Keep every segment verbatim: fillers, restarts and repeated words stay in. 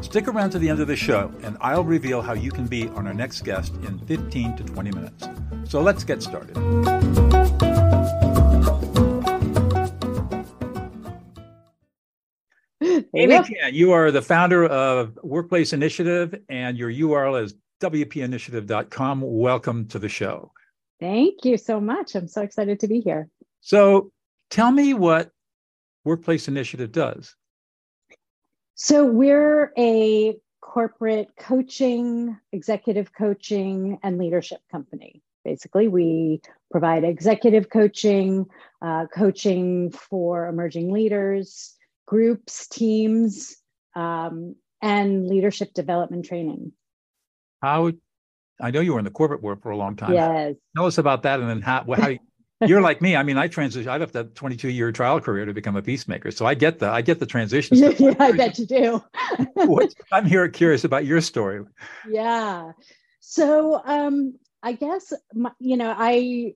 Stick around to the end of the show, and I'll reveal how you can be on our next guest in fifteen to twenty minutes. So let's get started. Amy Kan, you are the founder of Workplace Initiative, and your U R L is w p initiative dot com. Welcome to the show. Thank you so much. I'm so excited to be here. So tell me what Workplace Initiative does. So we're a corporate coaching, executive coaching, and leadership company. Basically, we provide executive coaching, uh, coaching for emerging leaders, groups, teams, um, and leadership development training. How, I know you were in the corporate world for a long time. Yes. Tell us about that, and then how, how you're like me. I mean, I transitioned. I left a twenty-two year trial career to become a peacemaker. So I get the, I get the transition. Stuff. Yeah, I bet you do. I'm here curious about your story. Yeah. So um, I guess, my, you know, I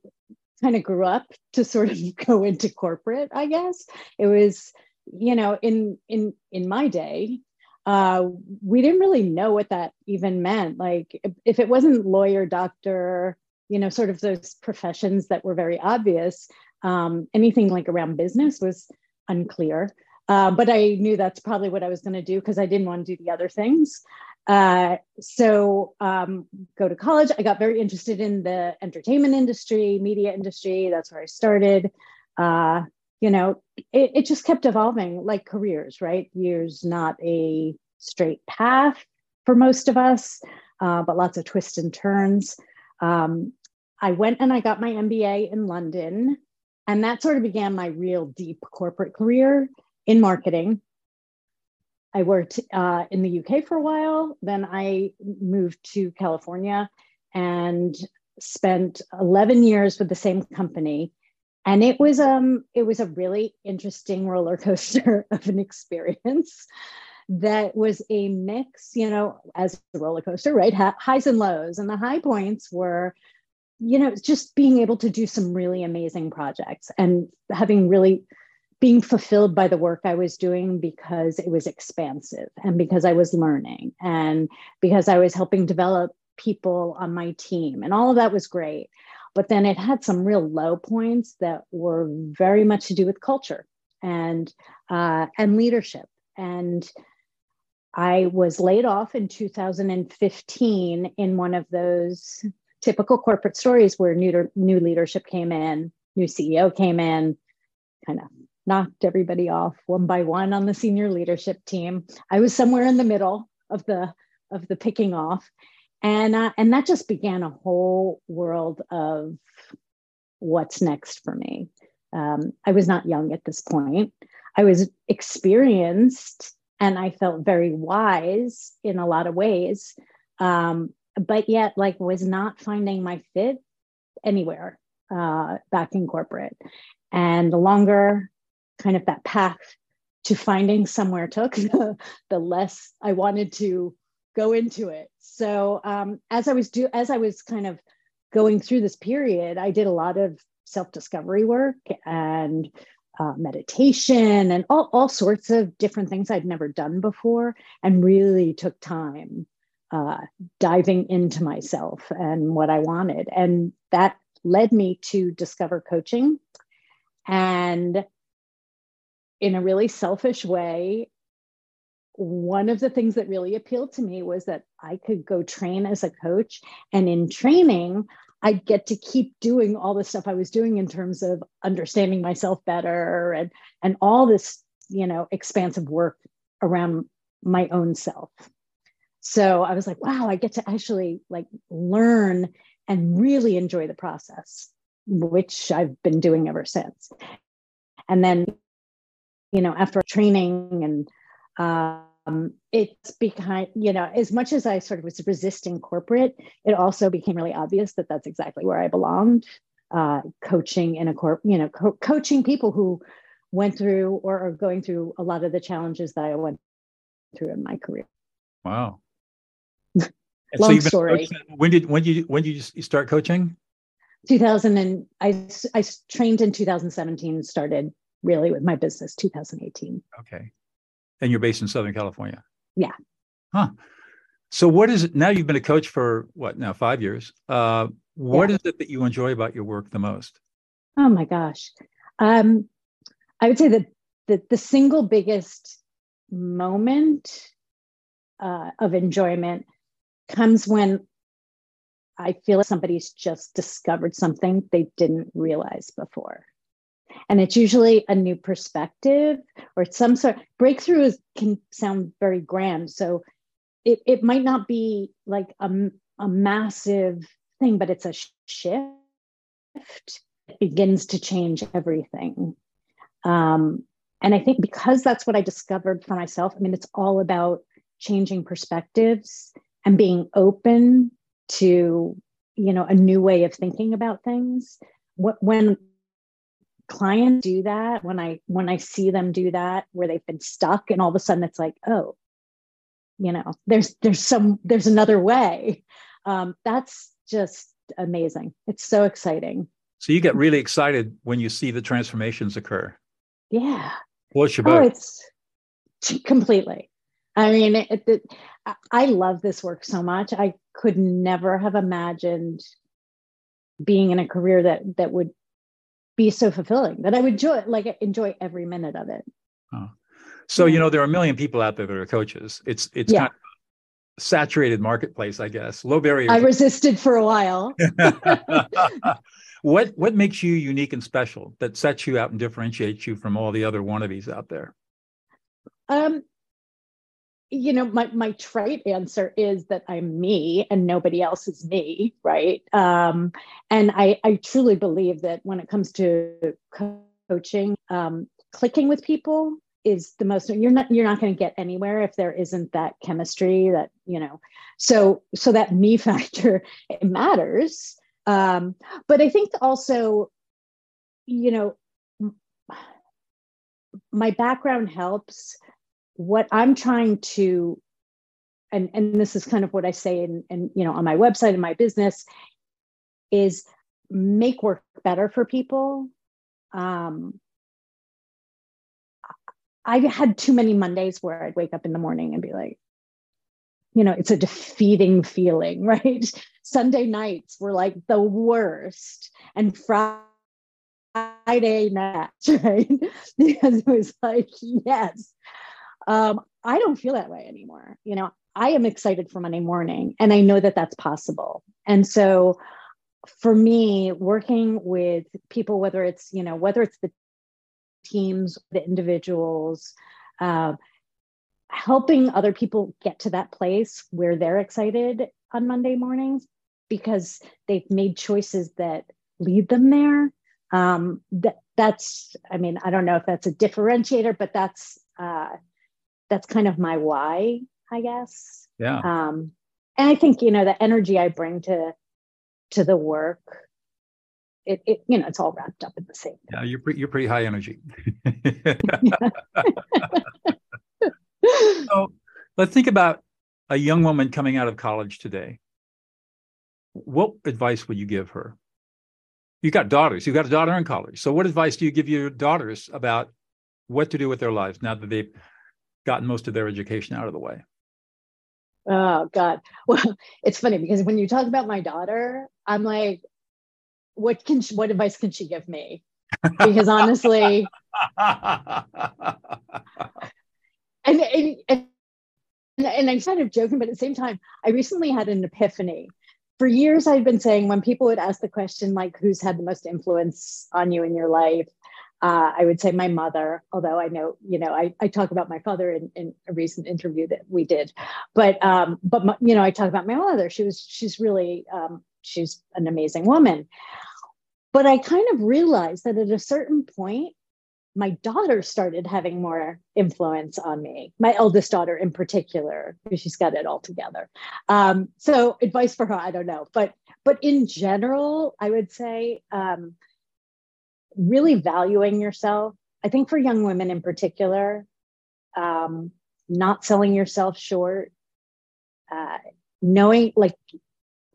kind of grew up to sort of go into corporate, I guess. It was, you know, in, in, in my day, uh, we didn't really know what that even meant. Like if it wasn't lawyer, doctor, you know, sort of those professions that were very obvious. Um, anything like around business was unclear, uh, but I knew that's probably what I was going to do because I didn't want to do the other things. Uh, so um, go to college. I got very interested in the entertainment industry, media industry. That's where I started. Uh, you know, it, it just kept evolving like careers, right? There's not a straight path for most of us, uh, but lots of twists and turns. Um, I went and I got my M B A in London, and that sort of began my real deep corporate career in marketing. I worked uh, in the U K for a while, then I moved to California and spent eleven years with the same company. And it was, um, it was a really interesting roller coaster of an experience that was a mix, you know, as the roller coaster, right? Highs and lows. And the high points were, you know, just being able to do some really amazing projects and having really being fulfilled by the work I was doing because it was expansive and because I was learning and because I was helping develop people on my team. And all of that was great. But then it had some real low points that were very much to do with culture and uh, and leadership. And I was laid off in two thousand fifteen in one of those typical corporate stories where new, new leadership came in, new C E O came in, kind of knocked everybody off one by one on the senior leadership team. I was somewhere in the middle of the of the picking off, and uh, and that just began a whole world of what's next for me. Um, I was not young at this point. I was experienced and I felt very wise in a lot of ways, um, but yet like was not finding my fit anywhere uh, back in corporate. And the longer kind of that path to finding somewhere took, the, the less I wanted to go into it. So um, as I was do as I was kind of going through this period, I did a lot of self-discovery work and Uh, meditation and all, all sorts of different things I'd never done before, and really took time uh, diving into myself and what I wanted. And that led me to discover coaching. And in a really selfish way, one of the things that really appealed to me was that I could go train as a coach. And in training, I'd get to keep doing all the stuff I was doing in terms of understanding myself better and, and all this, you know, expansive work around my own self. So I was like, wow, I get to actually like learn and really enjoy the process, which I've been doing ever since. And then, you know, after training and, uh, Um, it's behind, you know, as much as I sort of was resisting corporate, it also became really obvious that that's exactly where I belonged, uh, coaching in a corp, you know, co- coaching people who went through or are going through a lot of the challenges that I went through in my career. Wow. Long so story. When did, when did you, when did you start coaching? two thousand and I, I trained in two thousand seventeen, started really with my business two thousand eighteen. Okay. And you're based in Southern California. Yeah. Huh. So what is it now you've been a coach for what now, five years. Uh, what yeah. is it that you enjoy about your work the most? Oh my gosh. Um, I would say that the, the single biggest moment uh, of enjoyment comes when I feel like somebody's just discovered something they didn't realize before. And it's usually a new perspective or it's some sort of breakthrough is, can sound very grand. So it, it might not be like a, a massive thing, but it's a shift. It begins to change everything. Um, and I think because that's what I discovered for myself, I mean, it's all about changing perspectives and being open to, you know, a new way of thinking about things. What, when clients do that, when I, when I see them do that, where they've been stuck and all of a sudden it's like, oh, you know, there's, there's some, there's another way. Um, that's just amazing. It's so exciting. So you get really excited when you see the transformations occur. Yeah. What's your book? Oh, it's completely. I mean, it, it, I love this work so much. I could never have imagined being in a career that that would be so fulfilling, that I would enjoy, like enjoy every minute of it. Oh. So, yeah. you know, there are a million people out there that are coaches. It's it's yeah. kind of a saturated marketplace, I guess. Low barrier. I resisted for a while. What what makes you unique and special that sets you out and differentiates you from all the other wannabes out there? Um. You know, my, my trite answer is that I'm me and nobody else is me, right? Um, and I, I truly believe that when it comes to coaching, um, clicking with people is the most, you're not, you're not going to get anywhere if there isn't that chemistry that, you know, so, so that me factor, it matters. Um, but I think also, you know, my background helps. What I'm trying to, and, and this is kind of what I say in, in, you know, on my website, in my business, is make work better for people. Um, I've had too many Mondays where I'd wake up in the morning and be like, you know, it's a defeating feeling, right? Sunday nights were like the worst. And Friday night, right? Because it was like, yes. Um, I don't feel that way anymore. You know, I am excited for Monday morning and I know that that's possible. And so for me, working with people, whether it's, you know, whether it's the teams, the individuals, uh, helping other people get to that place where they're excited on Monday mornings because they've made choices that lead them there. Um, that, that's, I mean, I don't know if that's a differentiator, but that's, uh, that's kind of my why, I guess. Yeah. Um, and I think, you know, the energy I bring to to the work, it, it you know, it's all wrapped up in the same. Yeah, you're pre- you're pretty high energy. So let's think about a young woman coming out of college today. What advice would you give her? You got daughters. You got a daughter in college. So what advice do you give your daughters about what to do with their lives now that they've gotten most of their education out of the way? Oh God. Well, it's funny because when you talk about my daughter, I'm like, what can, she, what advice can she give me? Because honestly, and, and, and, and I'm kind of joking, but at the same time, I recently had an epiphany. For years, I've been saying when people would ask the question, like, who's had the most influence on you in your life? Uh, I would say my mother, although I know, you know, I, I talk about my father in, in a recent interview that we did, but, um, but my, you know, I talk about my mother. She was, she's really, um, she's an amazing woman, but I kind of realized that at a certain point, my daughter started having more influence on me, my eldest daughter in particular, because she's got it all together. Um, so advice for her, I don't know. But but in general, I would say um, really valuing yourself. I think for young women in particular, um, not selling yourself short, uh, knowing, like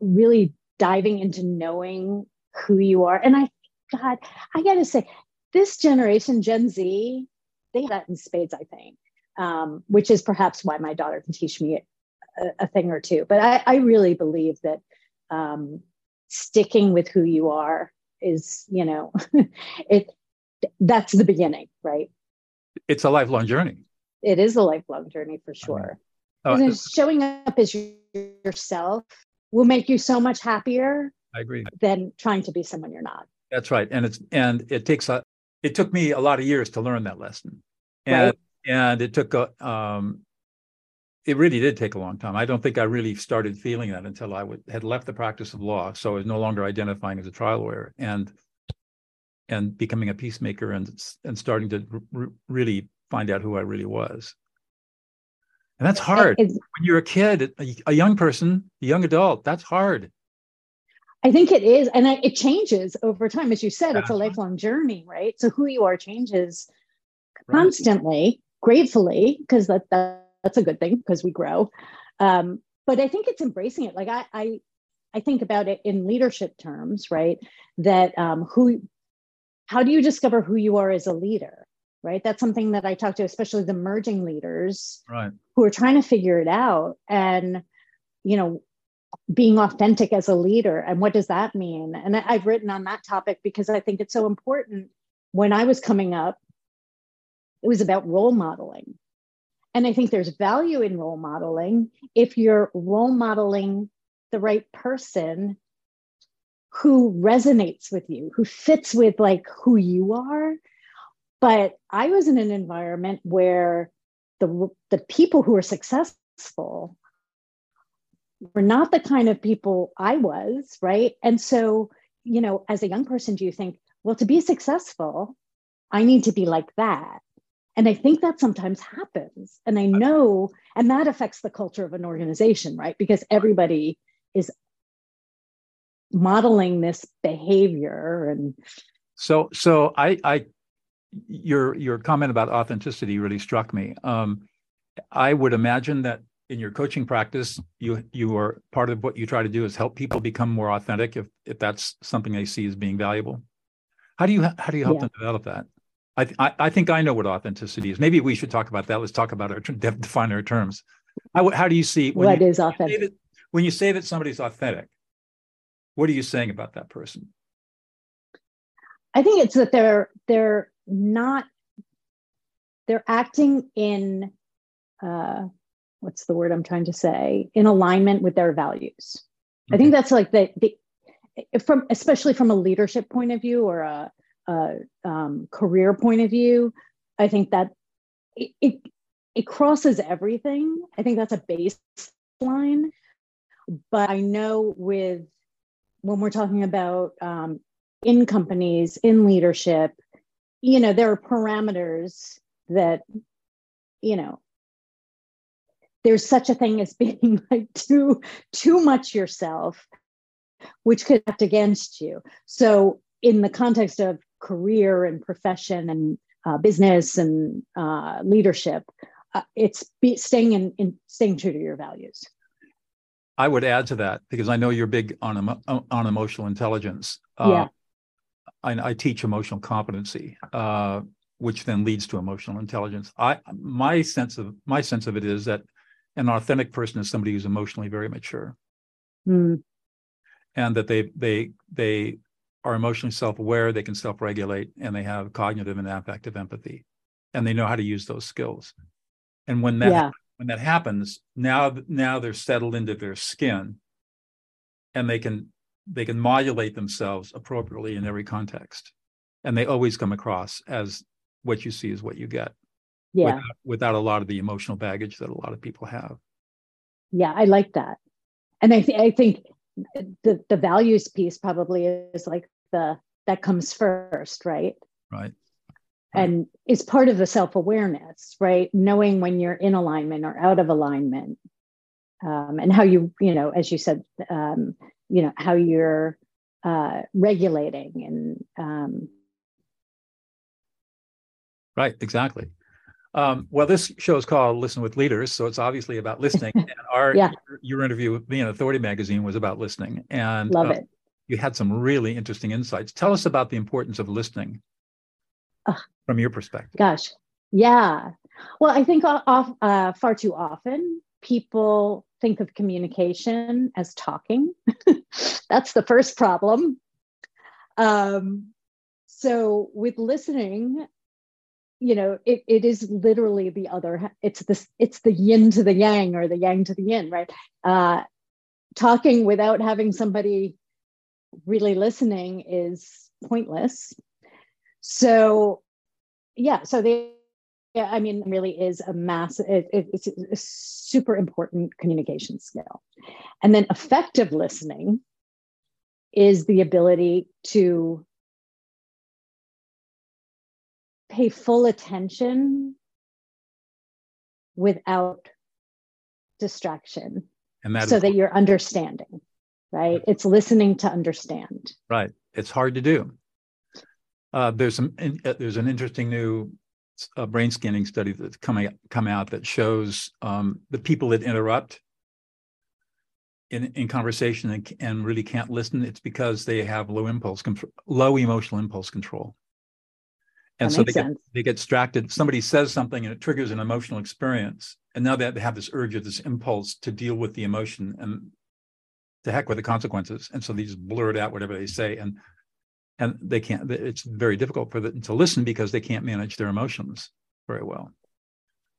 really diving into knowing who you are. And I, God, I got to say, this generation, Gen Z, they have that in spades, I think, um, which is perhaps why my daughter can teach me a, a thing or two. But I, I really believe that um, sticking with who you are is, you know, it that's the beginning, right? It's a lifelong journey. It is a lifelong journey for sure. I mean, oh, showing up as you, yourself will make you so much happier. I agree. Than trying to be someone you're not. That's right, and it's and it takes a. It took me a lot of years to learn that lesson, and right. and it took a. Um, it really did take a long time. I don't think I really started feeling that until I would, had left the practice of law, so I was no longer identifying as a trial lawyer and. And becoming a peacemaker and and starting to r- really find out who I really was. And that's hard. It's, when you're a kid, a, a young person, a young adult, that's hard. I think it is. And I, it changes over time. As you said, yeah. It's a lifelong journey, right? So who you are changes constantly, right. Gratefully, because that, that that's a good thing because we grow. Um, but I think it's embracing it. Like I, I, I think about it in leadership terms, right? That um, who... How do you discover who you are as a leader, right? That's something that I talk to, especially the emerging leaders, right, who are trying to figure it out and, you know, being authentic as a leader. And what does that mean? And I've written on that topic because I think it's so important. When I was coming up, it was about role modeling. And I think there's value in role modeling if you're role modeling the right person who resonates with you, who fits with like who you are. But I was in an environment where the the people who were successful were not the kind of people I was, right? And so, you know, as a young person, do you think, well, to be successful, I need to be like that? And I think that sometimes happens. And I know, and that affects the culture of an organization, right? Because everybody is modeling this behavior. And so so I I your your comment about authenticity really struck me. Um, I would imagine that in your coaching practice, you you are part of what you try to do is help people become more authentic if if that's something they see as being valuable. How do you how do you help yeah. them develop that? I, th- I I think I know what authenticity is. Maybe we should talk about that. Let's talk about our define our terms. How how do you see when what you, is authentic? You that, when you say that somebody's authentic, what are you saying about that person? I think it's that they're they're not they're acting in uh, what's the word I'm trying to say in alignment with their values. Okay. I think that's like the, the from especially from a leadership point of view or a, a um, career point of view. I think that it, it it crosses everything. I think that's a baseline, but I know with when we're talking about um, in companies, in leadership, you know, there are parameters that, you know, there's such a thing as being like too, too much yourself, which could act against you. So in the context of career and profession and uh, business and uh, leadership, uh, it's be, staying in, in staying true to your values. I would add to that because I know you're big on emo- on emotional intelligence. Uh, yeah. I, I teach emotional competency, uh, which then leads to emotional intelligence. I my sense of my sense of it is that an authentic person is somebody who's emotionally very mature, mm. and that they they they are emotionally self-aware. They can self-regulate, and they have cognitive and affective empathy, and they know how to use those skills. And when that yeah. When that happens, now now they're settled into their skin, and they can they can modulate themselves appropriately in every context, and they always come across as what you see is what you get, yeah. without, without a lot of the emotional baggage that a lot of people have. Yeah, I like that, and I th- I think the the values piece probably is like the that comes first, right? Right. And it's part of the self-awareness, right? Knowing when you're in alignment or out of alignment, um, and how you, you know, as you said, um, you know, how you're uh, regulating and. Um... Right, exactly. Um, well, this show is called Listen with Leaders, so it's obviously about listening. And our yeah. your, your interview with me in Authority Magazine was about listening. And Love uh, it. You had some really interesting insights. Tell us about the importance of listening. From your perspective. Gosh. Yeah. Well, I think off, uh, far too often people think of communication as talking. That's the first problem. Um, so with listening, you know, it, it is literally the other, it's the, it's the yin to the yang or the yang to the yin, right? Uh, talking without having somebody really listening is pointless. So, yeah, so they, yeah, I mean, really is a massive, it, it, it's a super important communication skill. And then effective listening is the ability to pay full attention without distraction. And that so is- that you're understanding, right? It's listening to understand. Right. It's hard to do. Uh, there's some. Uh, there's an interesting new uh, brain scanning study that's coming come out that shows um, the people that interrupt in, in conversation and, and really can't listen. It's because they have low impulse, control, low emotional impulse control, and that so they get, they get distracted. Somebody says something and it triggers an emotional experience, and now they have this urge or this impulse to deal with the emotion and to heck with the consequences, and so they just blurt out whatever they say and. And they can't, it's very difficult for them to listen because they can't manage their emotions very well,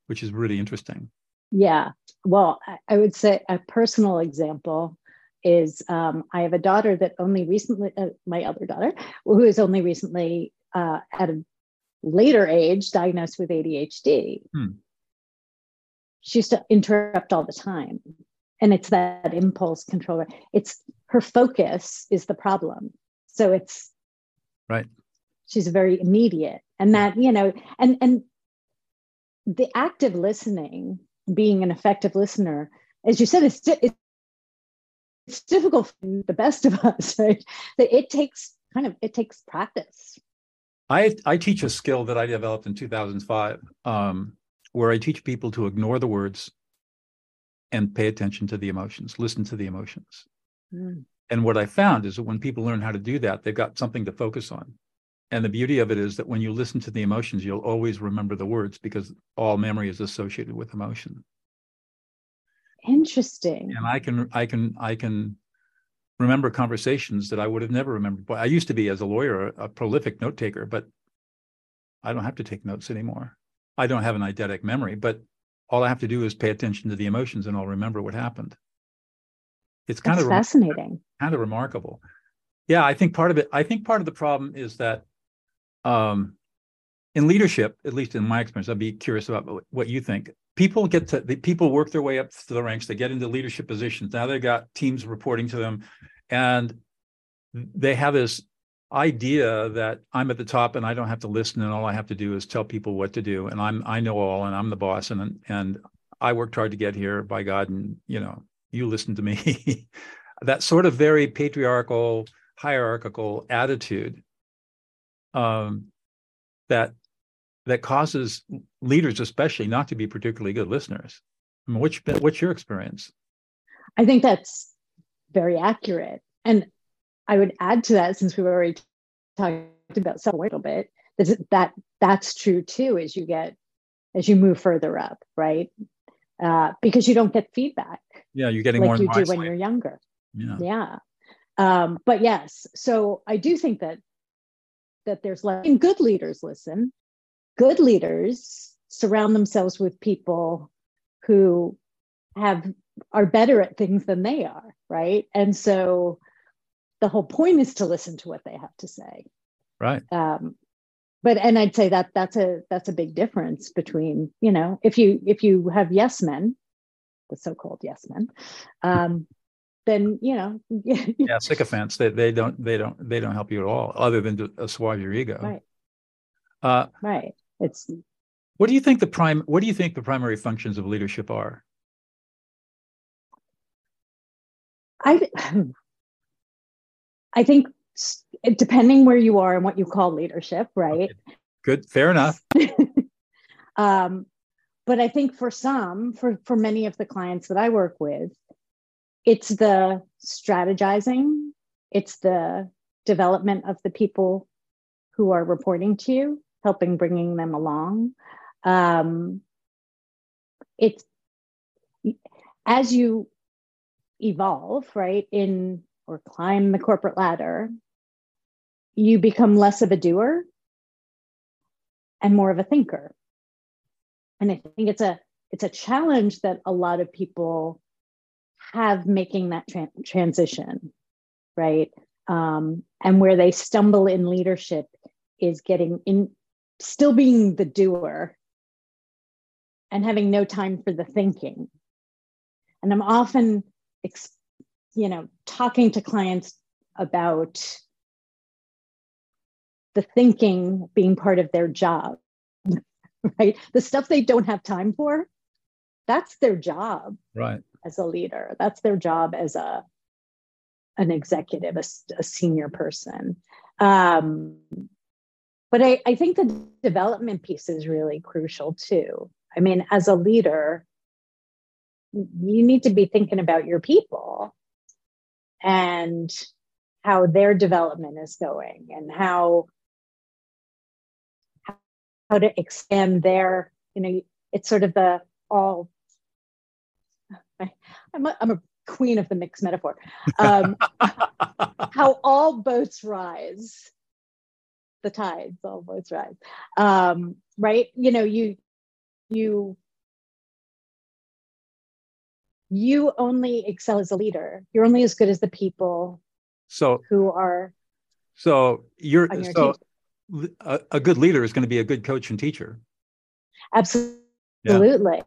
which is really interesting. Yeah. Well, I would say a personal example is um, I have a daughter that only recently, uh, my other daughter, who is only recently uh, at a later age diagnosed with A D H D. Hmm. She used to interrupt all the time. And it's that impulse control. It's her focus is the problem. So it's, Right. She's very immediate. And that, you know, and and the active listening, being an effective listener, as you said, it's it's difficult for the best of us, right? That it takes kind of it takes practice. I I teach a skill that I developed in two thousand five, um, where I teach people to ignore the words and pay attention to the emotions, listen to the emotions. Mm. And what I found is that when people learn how to do that, they've got something to focus on. And the beauty of it is that when you listen to the emotions, you'll always remember the words because all memory is associated with emotion. Interesting. And I can, I can, I can remember conversations that I would have never remembered. I used to be, as a lawyer, a prolific note taker, but I don't have to take notes anymore. I don't have an eidetic memory, but all I have to do is pay attention to the emotions and I'll remember what happened. It's kind That's of fascinating, kind of remarkable. Yeah, I think part of it, I think part of the problem is that um, in leadership, at least in my experience, I'd be curious about what you think. People get to, the people work their way up to the ranks. They get into leadership positions. Now they've got teams reporting to them. And they have this idea that I'm at the top and I don't have to listen. And all I have to do is tell people what to do. And I'm, I know all, and I'm the boss. And, and I worked hard to get here by God. And, you know, you listen to me, that sort of very patriarchal, hierarchical attitude um, that that causes leaders, especially, not to be particularly good listeners. I mean, what's, what's your experience? I think that's very accurate. And I would add to that, since we've already talked about self-aware a little bit, that, that that's true too, as you get, as you move further up, right? Uh, because you don't get feedback. Yeah, you're getting like more like you do isolated. When you're younger. Yeah, yeah. Um, but yes, so I do think that that there's like, and good leaders listen. Good leaders surround themselves with people who have are better at things than they are, right? And so the whole point is to listen to what they have to say, right? Um, But and I'd say that that's a that's a big difference between, you know, if you if you have yes men, the so-called yes men, um, then, you know, yeah, sycophants, they they don't they don't they don't help you at all other than to assuage your ego. Right. Uh, right. It's. What do you think the prime? What do you think the primary functions of leadership are? I, I think depending where you are and what you call leadership, right? Okay. Good, fair enough. um, but I think for some, for for many of the clients that I work with, it's the strategizing, it's the development of the people who are reporting to you, helping bringing them along. Um, it's as you evolve, right, in or climb the corporate ladder, you become less of a doer and more of a thinker. And I think it's a it's a challenge that a lot of people have making that tra- transition, right? Um, and where they stumble in leadership is getting in, still being the doer and having no time for the thinking. And I'm often, ex- you know, talking to clients about the thinking being part of their job, right? The stuff they don't have time for, that's their job, right? As a leader, that's their job as a an executive, a, a senior person. Um, but I, I think the development piece is really crucial too. I mean, as a leader, you need to be thinking about your people and how their development is going and how how to expand their, you know, it's sort of the all, I, I'm, a, I'm a queen of the mixed metaphor, um, how all boats rise, the tides, all boats rise, um, right? You know, you, you, you only excel as a leader. You're only as good as the people so, who are so you're your so a, a good leader is going to be a good coach and teacher. Absolutely. Yeah.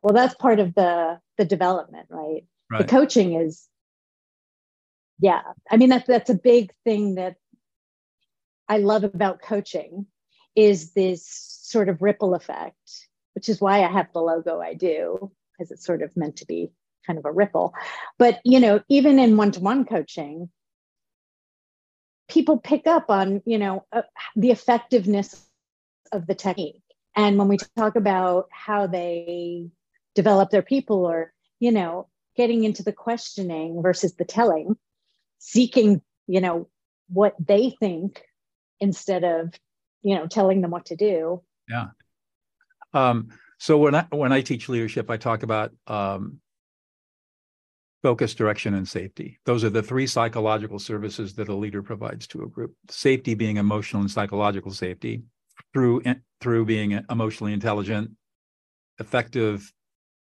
Well, that's part of the the development, right? Right. The coaching is, yeah. I mean, that's that's a big thing that I love about coaching is this sort of ripple effect, which is why I have the logo I do, because it's sort of meant to be kind of a ripple. But you know, even in one-to-one coaching, people pick up on, you know, uh, the effectiveness of the technique. And when we talk about how they develop their people or, you know, getting into the questioning versus the telling, seeking, you know, what they think instead of, you know, telling them what to do. Yeah. Um, so when I, when I teach leadership, I talk about um, focus, direction, and safety. Those are the three psychological services that a leader provides to a group. Safety being emotional and psychological safety through through being emotionally intelligent, effective,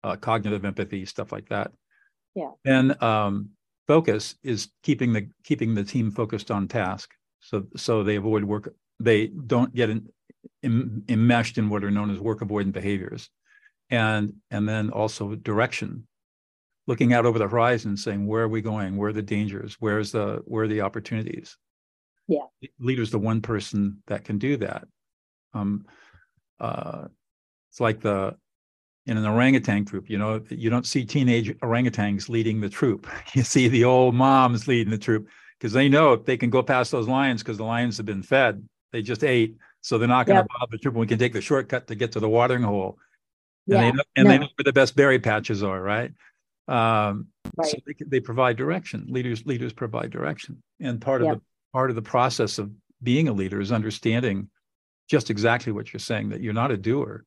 uh, cognitive empathy, stuff like that. Yeah. And um, focus is keeping the keeping the team focused on task, so so they avoid work. They don't get in, in, enmeshed in what are known as work avoidant behaviors, and and then also direction. Looking out over the horizon, saying, where are we going? Where are the dangers? Where's the where are the opportunities? Yeah, leader's the one person that can do that. Um, uh, it's like the in an orangutan troop. You know, you don't see teenage orangutans leading the troop. You see the old moms leading the troop because they know if they can go past those lions because the lions have been fed. They just ate, so they're not going to yep. bother the troop. We can take the shortcut to get to the watering hole, and, yeah. they, know, and no. they know where the best berry patches are, right? Um, right. So they, they provide direction. Leaders, leaders provide direction, and part yep. of the part of the process of being a leader is understanding just exactly what you're saying. That you're not a doer,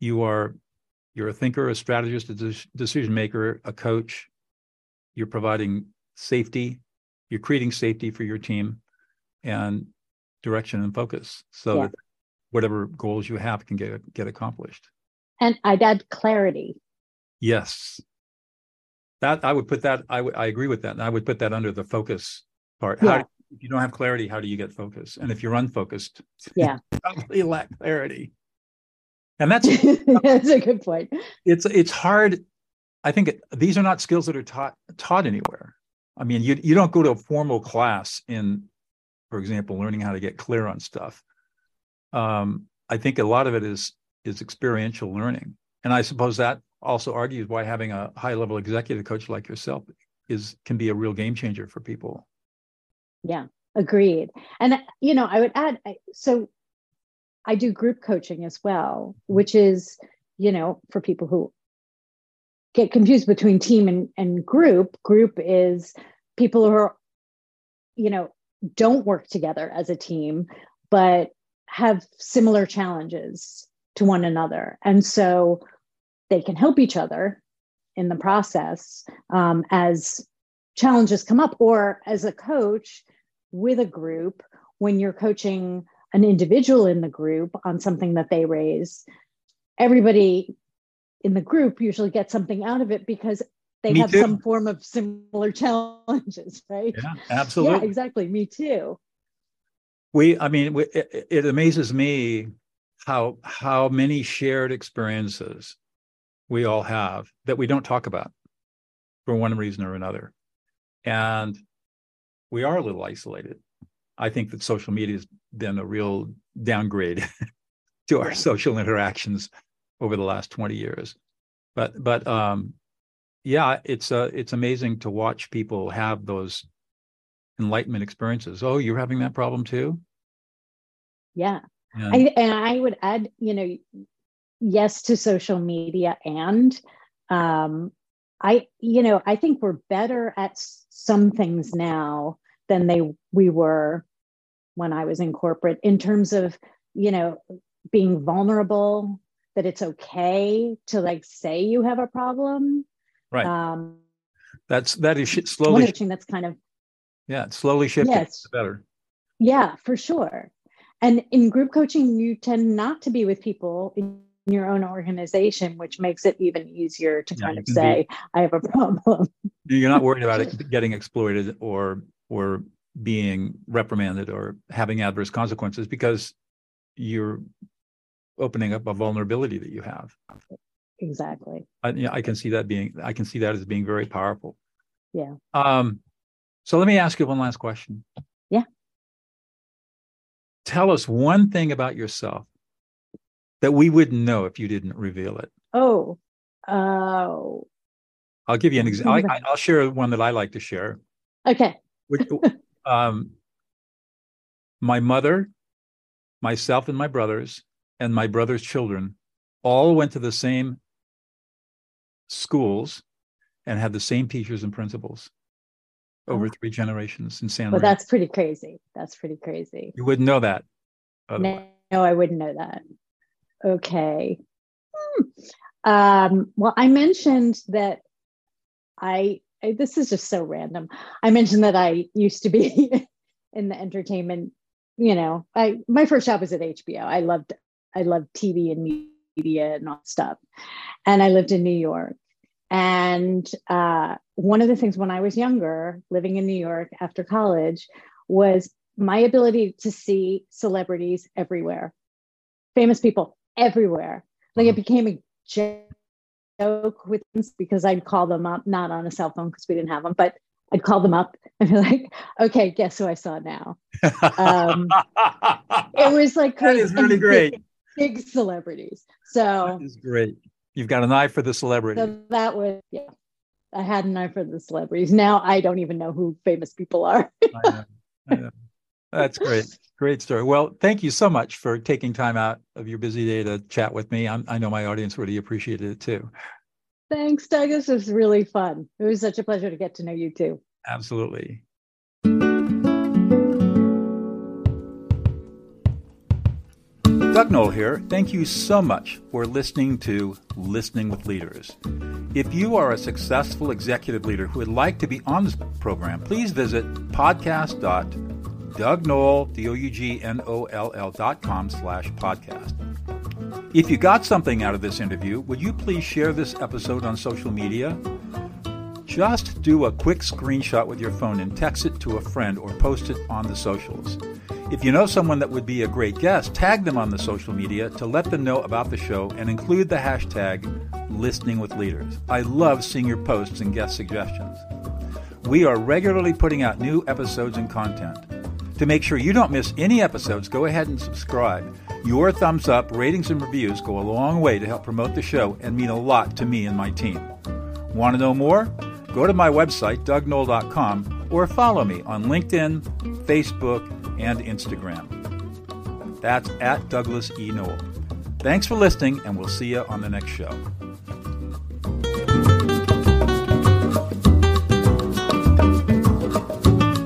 you are you're a thinker, a strategist, a de- decision maker, a coach. You're providing safety. You're creating safety for your team, and direction and focus, so yeah. that whatever goals you have can get get accomplished. And I'd add clarity. Yes. That I would put that, I, w- I agree with that. And I would put that under the focus part. Yeah. How do, if you don't have clarity, how do you get focus? And if you're unfocused, yeah. you probably lack clarity. And that's, that's a good point. It's it's hard. I think it, these are not skills that are taught taught anywhere. I mean, you you don't go to a formal class in, for example, learning how to get clear on stuff. Um, I think a lot of it is is experiential learning. And I suppose that also argues why having a high-level executive coach like yourself is can be a real game changer for people. Yeah, agreed. And, you know, I would add, so I do group coaching as well, which is, you know, for people who get confused between team and, and group. Group is people who are, you know, don't work together as a team, but have similar challenges to one another. And so they can help each other in the process um, as challenges come up, or as a coach with a group, when you're coaching an individual in the group on something that they raise, everybody in the group usually gets something out of it because they me have too. some form of similar challenges, right? Yeah, absolutely. Yeah, exactly. Me too. We, I mean, we, it, it amazes me how how many shared experiences we all have that we don't talk about for one reason or another. And we are a little isolated. I think that social media has been a real downgrade to our social interactions over the last twenty years. But but um, yeah, it's uh, it's amazing to watch people have those enlightenment experiences. Oh, you're having that problem too? Yeah. Yeah. I, and I would add, you know, yes to social media. And um, I, you know, I think we're better at some things now than they we were when I was in corporate, in terms of, you know, being vulnerable, that it's okay to like say you have a problem. Right. Um, that's that is slowly. Sh- that's kind of. Yeah, it's slowly shifting. Yes. Better. Yeah, for sure. And in group coaching, you tend not to be with people in your own organization, which makes it even easier to yeah, kind of say, be, I have a problem. You're not worried about it getting exploited or or being reprimanded or having adverse consequences, because you're opening up a vulnerability that you have. Exactly. I, you know, I can see that being, I can see that as being very powerful. Yeah. Um, so let me ask you one last question. Yeah. Tell us one thing about yourself that we wouldn't know if you didn't reveal it. Oh, oh. I'll give you an example. I'll share one that I like to share. Okay. Which, um, my mother, myself, and my brothers, and my brother's children all went to the same schools and had the same teachers and principals. Over three generations in San Well, Maria. That's pretty crazy. That's pretty crazy. You wouldn't know that. No, no, I wouldn't know that. Okay. Hmm. Um, well, I mentioned that I, I, this is just so random. I mentioned that I used to be in the entertainment, you know, I, my first job was at H B O. I loved, I loved T V and media and all stuff. And I lived in New York. And uh, one of the things when I was younger, living in New York after college, was my ability to see celebrities everywhere, famous people everywhere. Like it became a joke with them because I'd call them up, not on a cell phone because we didn't have them, but I'd call them up and be like, okay, guess who I saw now? Um, it was like crazy. That is really great. Big, big celebrities. So that is great. You've got an eye for the celebrity. So that was, yeah. I had an eye for the celebrities. Now I don't even know who famous people are. I know, I know. That's great. Great story. Well, thank you so much for taking time out of your busy day to chat with me. I'm, I know my audience really appreciated it too. Thanks, Doug. This was really fun. It was such a pleasure to get to know you too. Absolutely. Doug Noll here. Thank you so much for listening to Listening with Leaders. If you are a successful executive leader who would like to be on this program, please visit podcast.dougnoll, D-O-U-G-N-O-L-L dot com slash podcast. If you got something out of this interview, would you please share this episode on social media? Just do a quick screenshot with your phone and text it to a friend or post it on the socials. If you know someone that would be a great guest, tag them on the social media to let them know about the show and include the hashtag Listening with Leaders. I love seeing your posts and guest suggestions. We are regularly putting out new episodes and content. To make sure you don't miss any episodes, go ahead and subscribe. Your thumbs up, ratings, and reviews go a long way to help promote the show and mean a lot to me and my team. Want to know more? Go to my website, doug noll dot com, or follow me on LinkedIn, Facebook, and Instagram. That's at Douglas E. Noll. Thanks for listening, and we'll see you on the next show.